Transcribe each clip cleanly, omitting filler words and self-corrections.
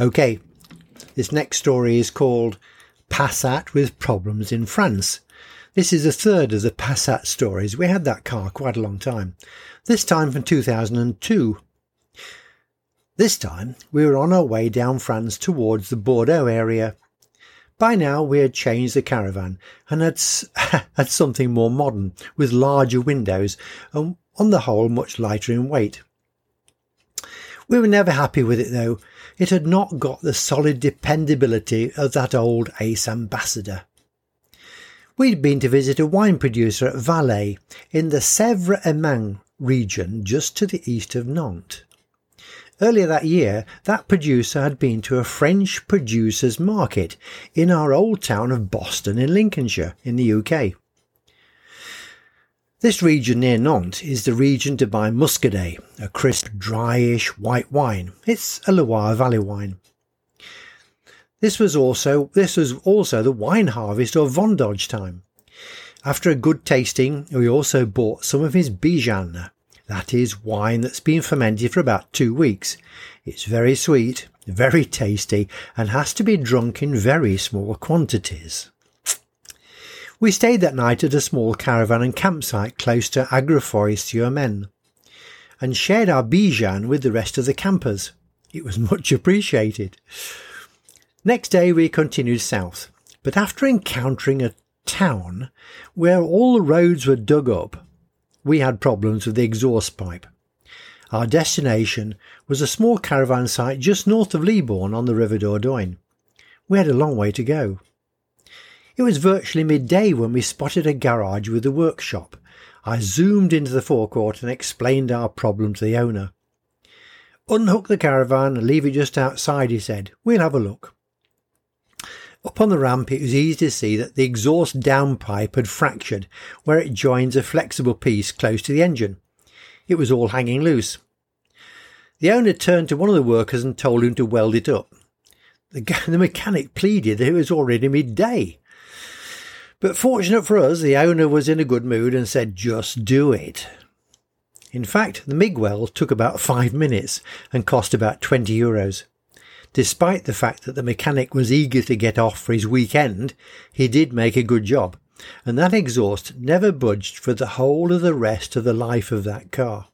Okay, this next story is called Passat with Problems in France. This is the third of the Passat stories. We had that car quite a long time. This time from 2002. This time we were on our way down France towards the Bordeaux area. By now we had changed the caravan and had something more modern with larger windows and on the whole much lighter in weight. We were never happy with it though. It had not got the solid dependability of that old Ace Ambassador. We'd been to visit a wine producer at Valais in the Sèvres-et-Main region just to the east of Nantes. Earlier that year, that producer had been to a French producer's market in our old town of Boston in Lincolnshire in the UK. This region near Nantes is the region to buy Muscadet, a crisp, dryish white wine. It's a Loire Valley wine. This was also the wine harvest or Vendange time. After a good tasting, we also bought some of his Bijan. That is wine that's been fermented for about 2 weeks. It's very sweet, very tasty, and has to be drunk in very small quantities. We stayed that night at a small caravan and campsite close to Aigrefeuille-sur-Maine, and shared our Bijan with the rest of the campers. It was much appreciated. Next day we continued south, but after encountering a town where all the roads were dug up, we had problems with the exhaust pipe. Our destination was a small caravan site just north of Libourne on the River Dordogne. We had a long way to go. It was virtually midday when we spotted a garage with a workshop. I zoomed into the forecourt and explained our problem to the owner. "Unhook the caravan and leave it just outside," he said. "We'll have a look." Up on the ramp, it was easy to see that the exhaust downpipe had fractured where it joins a flexible piece close to the engine. It was all hanging loose. The owner turned to one of the workers and told him to weld it up. The mechanic pleaded that it was already midday. But fortunate for us, the owner was in a good mood and said, "Just do it." In fact, the MIG weld took about 5 minutes and cost about €20. Despite the fact that the mechanic was eager to get off for his weekend, he did make a good job, and that exhaust never budged for the whole of the rest of the life of that car.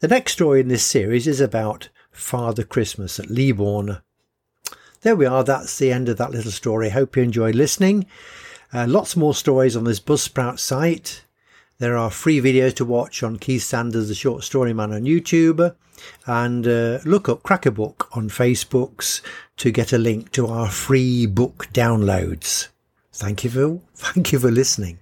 The next story in this series is about Father Christmas at Libourne. There we are, that's the end of that little story. Hope you enjoyed listening. Lots more stories on this Buzzsprout site. There are free videos to watch on Keith Sanders, the Short Story Man, on YouTube, and look up Cracker Book on Facebooks to get a link to our free book downloads. Thank you for listening.